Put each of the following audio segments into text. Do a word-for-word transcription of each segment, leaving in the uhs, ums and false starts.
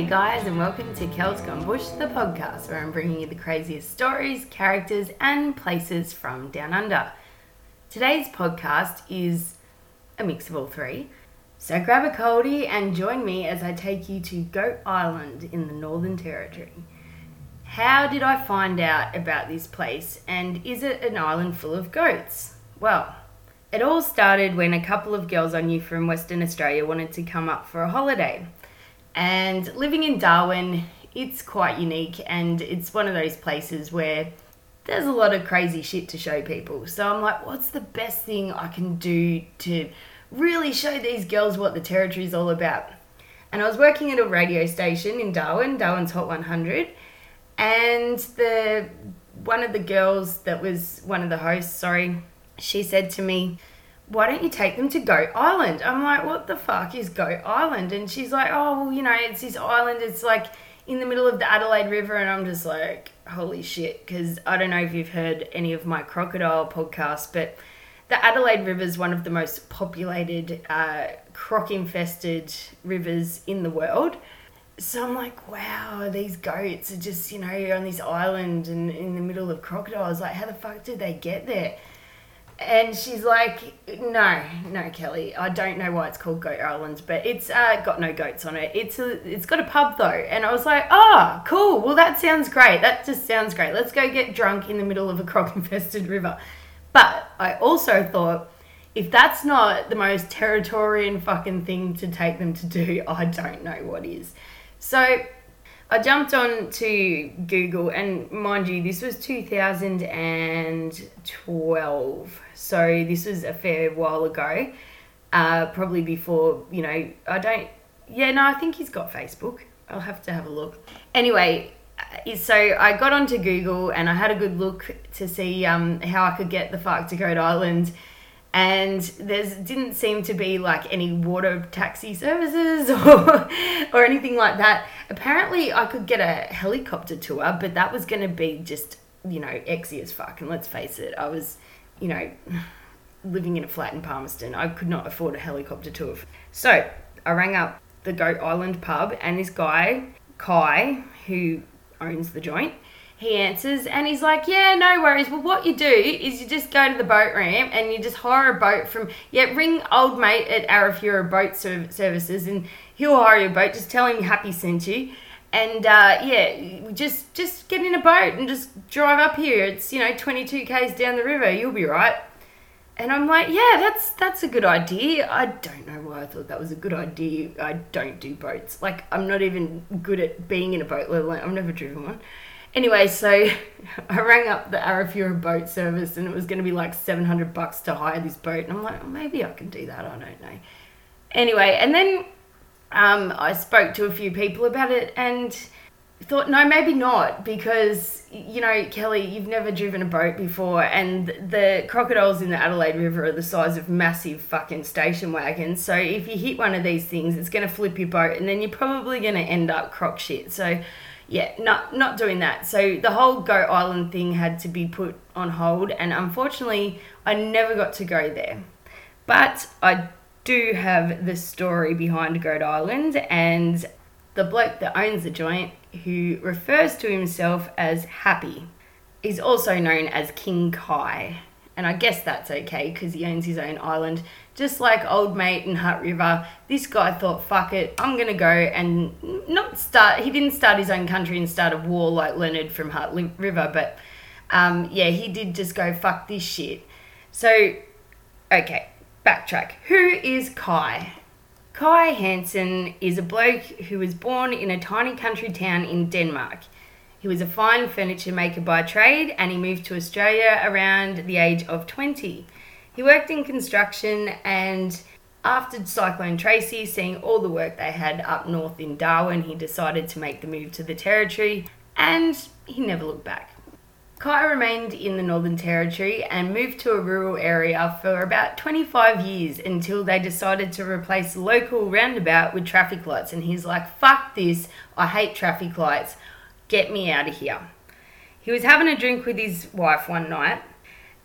Hey guys, and welcome to Kels Gone Bush, the podcast where I'm bringing you the craziest stories, characters and places from down under. Today's podcast is a mix of all three, so grab a coldie and join me as I take you to Goat Island in the Northern Territory. How did I find out about this place, and is it an island full of goats? Well, it all started when a couple of girls I knew from Western Australia wanted to come up for a holiday. And living in Darwin, it's quite unique, and it's one of those places where there's a lot of crazy shit to show people. So I'm like, what's the best thing I can do to really show these girls what the territory's all about? And I was working at a radio station in Darwin, Darwin's Hot one hundred, and the one of the girls that was one of the hosts, sorry, she said to me, why don't you take them to Goat Island? I'm like, what the fuck is Goat Island? And she's like, oh, well, you know, it's this island. It's like in the middle of the Adelaide River. And I'm just like, holy shit. Because I don't know if you've heard any of my crocodile podcasts, but the Adelaide River is one of the most populated, uh, croc-infested rivers in the world. So I'm like, wow, these goats are just, you know, on this island and in the middle of crocodiles. Like, how the fuck did they get there? And she's like, no, no, Kelly, I don't know why it's called Goat Island, but it's uh, got no goats on it. It's a, it's got a pub, though. And I was like, oh, cool. Well, that sounds great. That just sounds great. Let's go get drunk in the middle of a croc-infested river. But I also thought, if that's not the most Territorian fucking thing to take them to do, I don't know what is. So I jumped on to Google, and mind you, this was two thousand twelve, so this was a fair while ago, uh, probably before, you know, I don't, yeah, no, I think he's got Facebook. I'll have to have a look. Anyway, so I got onto Google, and I had a good look to see um, how I could get the fuck to Goat Island, and there didn't seem to be like any water taxi services or or anything like that. Apparently I could get a helicopter tour, but that was going to be just, you know, exy as fuck. And let's face it, I was, you know, living in a flat in Palmerston. I could not afford a helicopter tour. So I rang up the Goat Island pub, and this guy, Kai, who owns the joint, he answers, and he's like, yeah, no worries. Well, what you do is you just go to the boat ramp and you just hire a boat from, yeah, ring old mate at Arafura Boat serv- Services and he'll hire your boat. Just tell him Happy sent you. And, uh, yeah, just just get in a boat and just drive up here. It's, you know, twenty-two kays down the river. You'll be right. And I'm like, yeah, that's that's a good idea. I don't know why I thought that was a good idea. I don't do boats. Like, I'm not even good at being in a boat, let alone I've never driven one. Anyway, so I rang up the Arafura boat service, and it was going to be like seven hundred bucks to hire this boat. And I'm like, oh, maybe I can do that. I don't know. Anyway, and then um, I spoke to a few people about it and thought, no, maybe not, because, you know, Kelly, you've never driven a boat before, and the crocodiles in the Adelaide River are the size of massive fucking station wagons. So if you hit one of these things, it's going to flip your boat, and then you're probably going to end up croc shit. So yeah, not not doing that. So the whole Goat Island thing had to be put on hold, and unfortunately, I never got to go there. But I do have the story behind Goat Island, and the bloke that owns the joint, who refers to himself as Happy, is also known as King Kai. And I guess that's okay because he owns his own island. Just like old mate in Hutt River, this guy thought, fuck it, I'm going to go and not start, he didn't start his own country and start a war like Leonard from Hutt River, but um, yeah, he did just go, fuck this shit. So, okay, backtrack. Who is Kai? Kai Hansen is a bloke who was born in a tiny country town in Denmark. He was a fine furniture maker by trade, and he moved to Australia around the age of twenty. He worked in construction, and after Cyclone Tracy, seeing all the work they had up north in Darwin, he decided to make the move to the Territory, and he never looked back. Kai remained in the Northern Territory and moved to a rural area for about twenty-five years until they decided to replace the local roundabout with traffic lights, and he's like, fuck this, I hate traffic lights. Get me out of here. He was having a drink with his wife one night,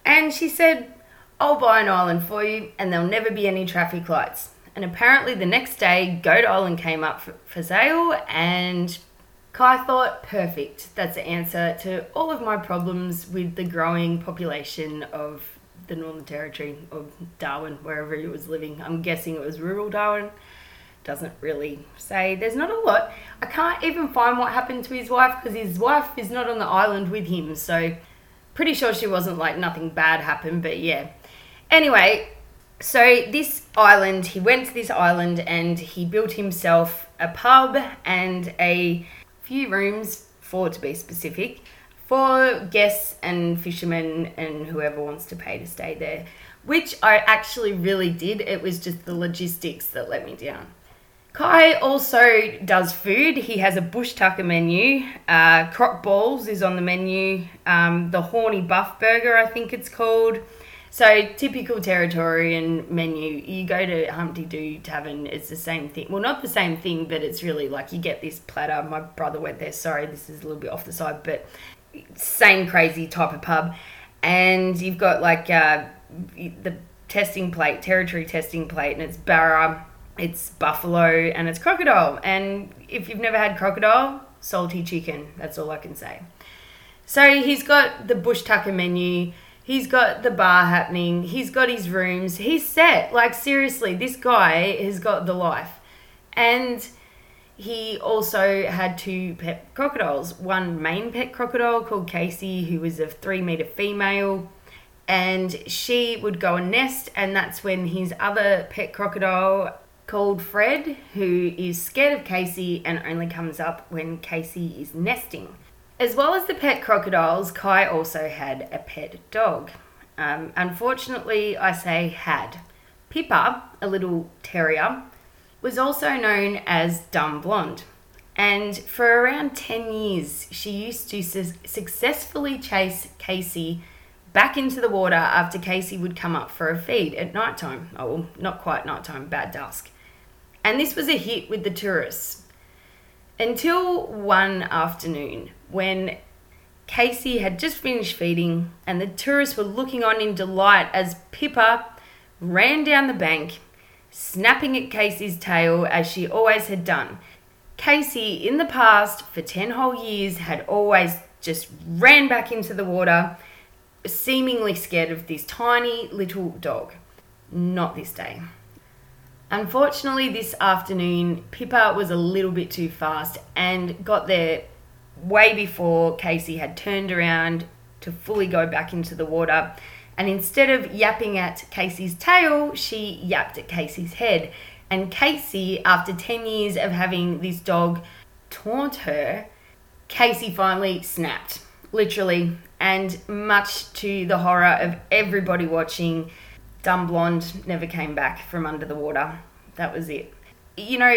and she said, I'll buy an island for you and there'll never be any traffic lights. And apparently the next day, Goat Island came up for, for sale, and Kai thought, perfect, that's the answer to all of my problems with the growing population of the Northern Territory, or Darwin, wherever he was living. I'm guessing it was rural Darwin. Doesn't really say. There's not a lot. I can't even find what happened to his wife, because his wife is not on the island with him, so pretty sure she wasn't like nothing bad happened, but yeah. Anyway, so this island, he went to this island and he built himself a pub and a few rooms, four to be specific, for guests and fishermen and whoever wants to pay to stay there, which I actually really did. It was just the logistics that let me down. Kai also does food. He has a bush tucker menu. Uh, crop balls is on the menu. Um, the horny buff burger, I think it's called. So typical Territorian menu. You go to Humpty Doo Tavern, it's the same thing. Well, not the same thing, but it's really like you get this platter. My brother went there. Sorry, this is a little bit off the side, but same crazy type of pub. And you've got like uh, the testing plate, territory testing plate, and it's barra, it's buffalo, and it's crocodile. And if you've never had crocodile, salty chicken. That's all I can say. So he's got the bush tucker menu. He's got the bar happening. He's got his rooms. He's set. Like, seriously, this guy has got the life. And he also had two pet crocodiles. One main pet crocodile called Casey, who was a three-metre female. And she would go and nest. And that's when his other pet crocodile called Fred, who is scared of Casey and only comes up when Casey is nesting. As well as the pet crocodiles, Kai also had a pet dog. Um, unfortunately, I say had. Pippa, a little terrier, was also known as Dumb Blonde. And for around ten years, she used to su- successfully chase Casey back into the water after Casey would come up for a feed at night time. Oh, well, not quite night time, about dusk. And this was a hit with the tourists. Until one afternoon, when Casey had just finished feeding and the tourists were looking on in delight as Pippa ran down the bank, snapping at Casey's tail as she always had done. Casey, in the past, for ten whole years, had always just ran back into the water, seemingly scared of this tiny little dog. Not this day. Unfortunately, this afternoon, Pippa was a little bit too fast and got there way before Casey had turned around to fully go back into the water, and instead of yapping at Casey's tail, she yapped at Casey's head. And Casey, after ten years of having this dog taunt her, Casey finally snapped, literally, and much to the horror of everybody watching, Dumb Blonde never came back from under the water. That was it. You know,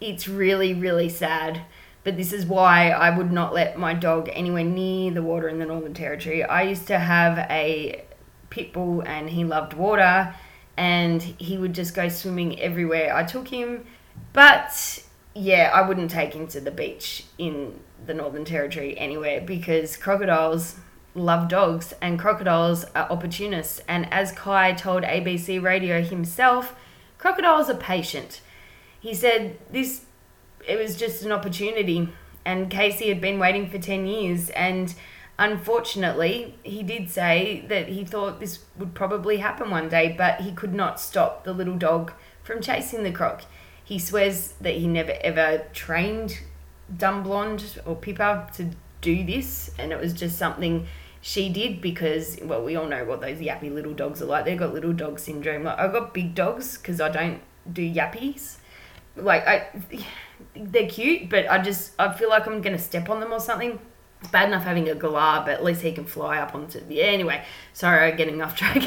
it's really, really sad. But this is why I would not let my dog anywhere near the water in the Northern Territory. I used to have a pit bull and he loved water and he would just go swimming everywhere I took him. But yeah, I wouldn't take him to the beach in the Northern Territory anywhere, because crocodiles love dogs and crocodiles are opportunists. And as Kai told A B C Radio himself, crocodiles are patient. He said this... it was just an opportunity, and Casey had been waiting for ten years, and unfortunately he did say that he thought this would probably happen one day, but he could not stop the little dog from chasing the croc. He swears that he never ever trained Dumb Blonde or Pippa to do this, and it was just something she did because, well, we all know what those yappy little dogs are like. They've got little dog syndrome. Like, I've got big dogs because I don't do yappies. Like, I... they're cute, but I just, I feel like I'm going to step on them or something. It's bad enough having a galah, but at least he can fly up onto, yeah, anyway, sorry, I'm getting off track.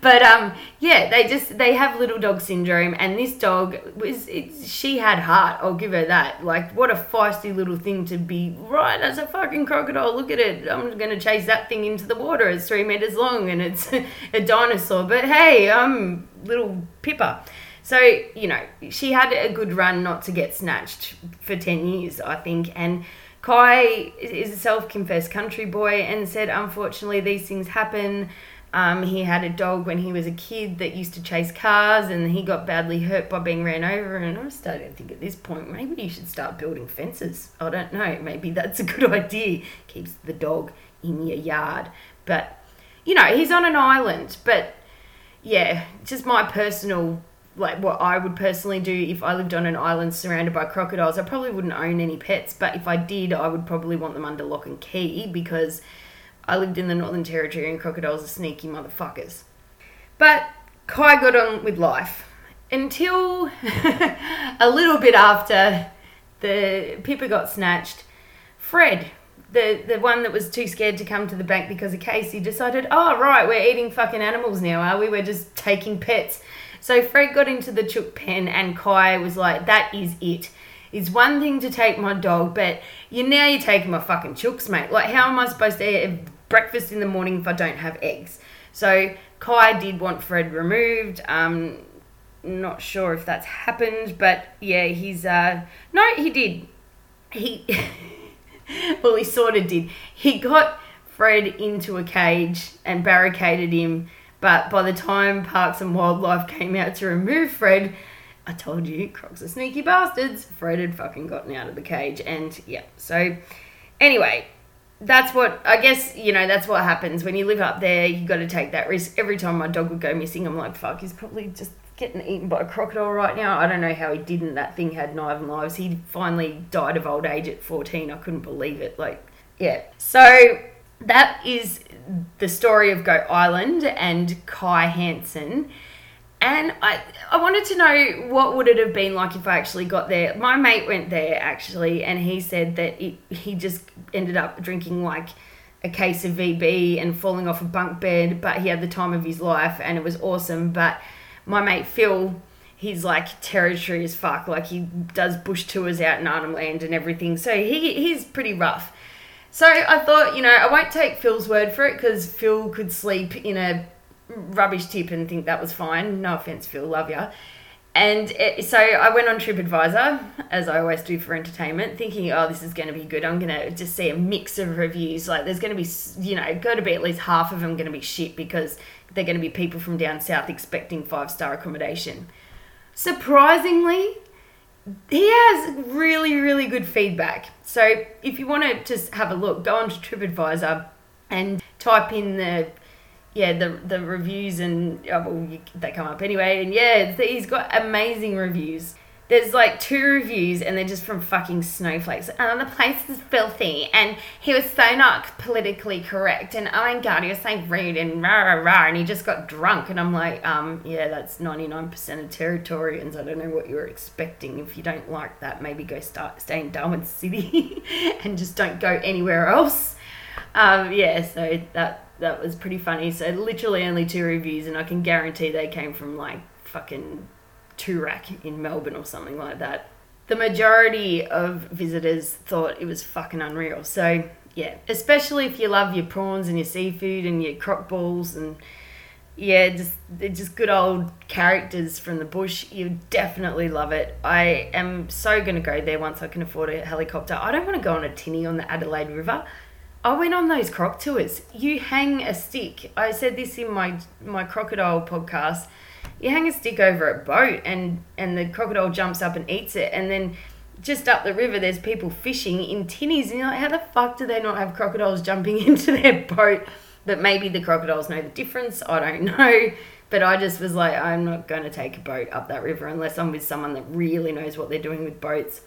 But, um, yeah, they just, they have little dog syndrome, and this dog was, it's, she had heart, I'll give her that. Like, what a feisty little thing to be, right, that's a fucking crocodile, look at it, I'm going to chase that thing into the water, it's three metres long, and it's a dinosaur, but hey, I'm little Pippa. So, you know, she had a good run not to get snatched for ten years, I think. And Kai is a self-confessed country boy and said, unfortunately, these things happen. Um, he had a dog when he was a kid that used to chase cars, and he got badly hurt by being ran over. And I'm starting to think at this point, maybe you should start building fences. I don't know. Maybe that's a good idea. Keeps the dog in your yard. But, you know, he's on an island. But, yeah, just my personal, like what I would personally do if I lived on an island surrounded by crocodiles. I probably wouldn't own any pets. But if I did, I would probably want them under lock and key, because I lived in the Northern Territory and crocodiles are sneaky motherfuckers. But Kai got on with life until a little bit after the Pippa got snatched. Fred, the, the one that was too scared to come to the bank because of Casey, decided, oh, right, we're eating fucking animals now, are we? We're just taking pets. So Fred got into the chook pen and Kai was like, that is it. It's one thing to take my dog, but you now you're taking my fucking chooks, mate. Like, how am I supposed to eat breakfast in the morning if I don't have eggs? So Kai did want Fred removed. Um, not sure if that's happened, but yeah, he's uh no, he did. He well, he sort of did. He got Fred into a cage and barricaded him, but by the time Parks and Wildlife came out to remove Fred, I told you, crocs are sneaky bastards. Fred had fucking gotten out of the cage. And, yeah. So, anyway, that's what, I guess, you know, that's what happens. When you live up there, you got to take that risk. Every time my dog would go missing, I'm like, fuck, he's probably just getting eaten by a crocodile right now. I don't know how he didn't. That thing had nine lives. He finally died of old age at fourteen. I couldn't believe it. Like, yeah. So, that is the story of Goat Island and Kai Hansen. And I I wanted to know, what would it have been like if I actually got there? My mate went there, actually, and he said that it, he just ended up drinking, like, a case of V B and falling off a bunk bed, but he had the time of his life, and it was awesome. But my mate Phil, he's, like, territory as fuck. Like, he does bush tours out in Arnhem Land and everything, so he he's pretty rough. So I thought, you know, I won't take Phil's word for it, because Phil could sleep in a rubbish tip and think that was fine. No offense, Phil, love ya. And it, so I went on TripAdvisor, as I always do for entertainment, thinking, oh, this is going to be good. I'm going to just see a mix of reviews. Like, there's going to be, you know, got to be at least half of them going to be shit, because they're going to be people from down south expecting five-star accommodation. Surprisingly, he has really, really good feedback. So if you want to just have a look, go on to TripAdvisor and type in the Yeah, the the reviews, and oh, well, you, they come up anyway. And yeah, he's got amazing reviews. There's like two reviews and they're just from fucking snowflakes. And oh, the place is filthy, and he was so not politically correct, and oh my god, he was so rude, and rah rah rah, and he just got drunk. And I'm like, um, yeah, that's ninety-nine percent of Territorians. I don't know what you were expecting. If you don't like that, maybe go start stay in Darwin City and just don't go anywhere else. Um, yeah, so that. That was pretty funny. So literally only two reviews, and I can guarantee they came from like fucking Toorak in Melbourne or something like that. The majority of visitors thought it was fucking unreal. So yeah, especially if you love your prawns and your seafood and your croc balls and yeah, just they're just good old characters from the bush. You definitely love it. I am so going to go there once I can afford a helicopter. I don't want to go on a tinny on the Adelaide River. I went on those croc tours. You hang a stick. I said this in my my crocodile podcast. You hang a stick over a boat and, and the crocodile jumps up and eats it. And then just up the river, there's people fishing in tinnies. And you're like, how the fuck do they not have crocodiles jumping into their boat? But maybe the crocodiles know the difference. I don't know. But I just was like, I'm not going to take a boat up that river unless I'm with someone that really knows what they're doing with boats.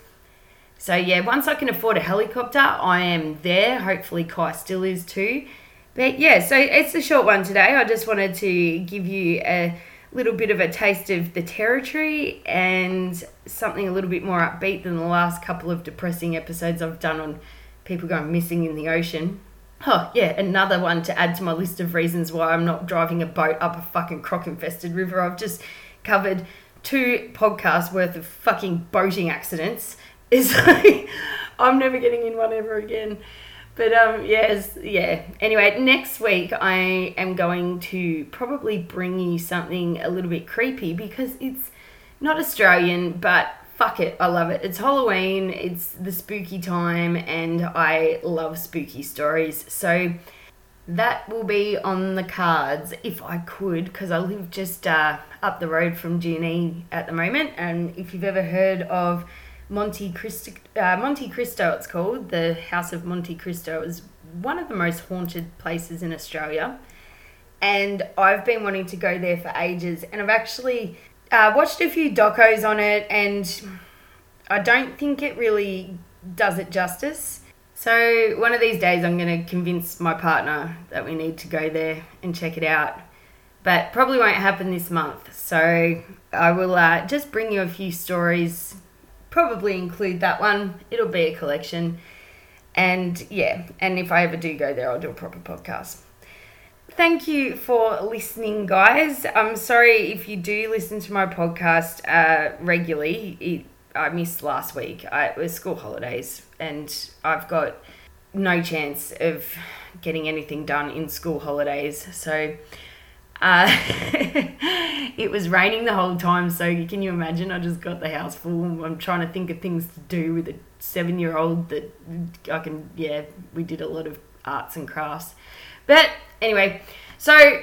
So, yeah, once I can afford a helicopter, I am there. Hopefully, Kai still is too. But, yeah, so it's a short one today. I just wanted to give you a little bit of a taste of the territory and something a little bit more upbeat than the last couple of depressing episodes I've done on people going missing in the ocean. Oh, yeah, another one to add to my list of reasons why I'm not driving a boat up a fucking croc-infested river. I've just covered two podcasts worth of fucking boating accidents. It's like, I'm never getting in one ever again. But, um, yes, yeah. Anyway, next week I am going to probably bring you something a little bit creepy because it's not Australian, but fuck it, I love it. It's Halloween, it's the spooky time, and I love spooky stories. So That will be on the cards if I could, because I live just uh, up the road from G N E at the moment. And if you've ever heard of Monte Cristo, uh, Monte Cristo it's called, the House of Monte Cristo, is one of the most haunted places in Australia. And I've been wanting to go there for ages. And I've actually uh, watched a few docos on it, and I don't think it really does it justice. So one of these days I'm going to convince my partner that we need to go there and check it out. But probably won't happen this month. So I will uh, just bring you a few stories, probably include that one. It'll be a collection. And yeah, and if I ever do go there, I'll do a proper podcast. Thank you for listening, guys. I'm sorry if you do listen to my podcast uh, regularly. It, I missed last week. I, it was school holidays, and I've got no chance of getting anything done in school holidays. So uh, it was raining the whole time. So can you imagine? I just got the house full. I'm trying to think of things to do with a seven-year-old that I can, yeah, we did a lot of arts and crafts. But anyway, so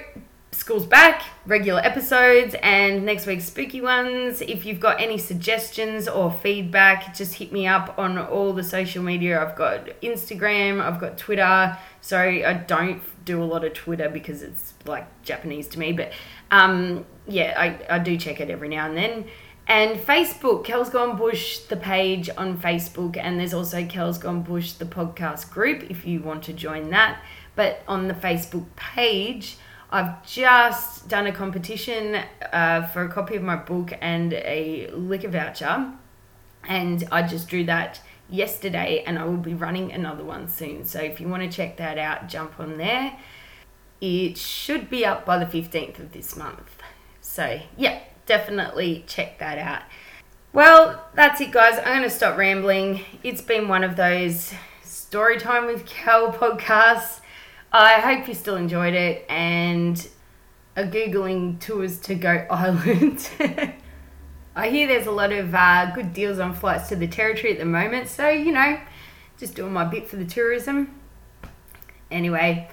school's back, regular episodes, and next week's spooky ones. If you've got any suggestions or feedback, just hit me up on all the social media. I've got Instagram, I've got Twitter. Sorry, I don't do a lot of Twitter because it's like Japanese to me, but um, yeah, I, I do check it every now and then. And Facebook, Kels Gone Bush, the page on Facebook, and there's also Kels Gone Bush, the podcast group, if you want to join that. But on the Facebook page, I've just done a competition uh, for a copy of my book and a liquor voucher. And I just drew that yesterday, and I will be running another one soon. So if you want to check that out, jump on there. It should be up by the fifteenth of this month. So, yeah, definitely check that out. Well, that's it, guys. I'm going to stop rambling. It's been one of those Story Time with Kel podcasts. I hope you still enjoyed it and are Googling tours to Goat Island. I hear there's a lot of uh, good deals on flights to the Territory at the moment. So, you know, just doing my bit for the tourism. Anyway,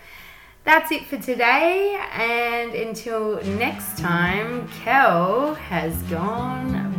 that's it for today. And until next time, Kel has gone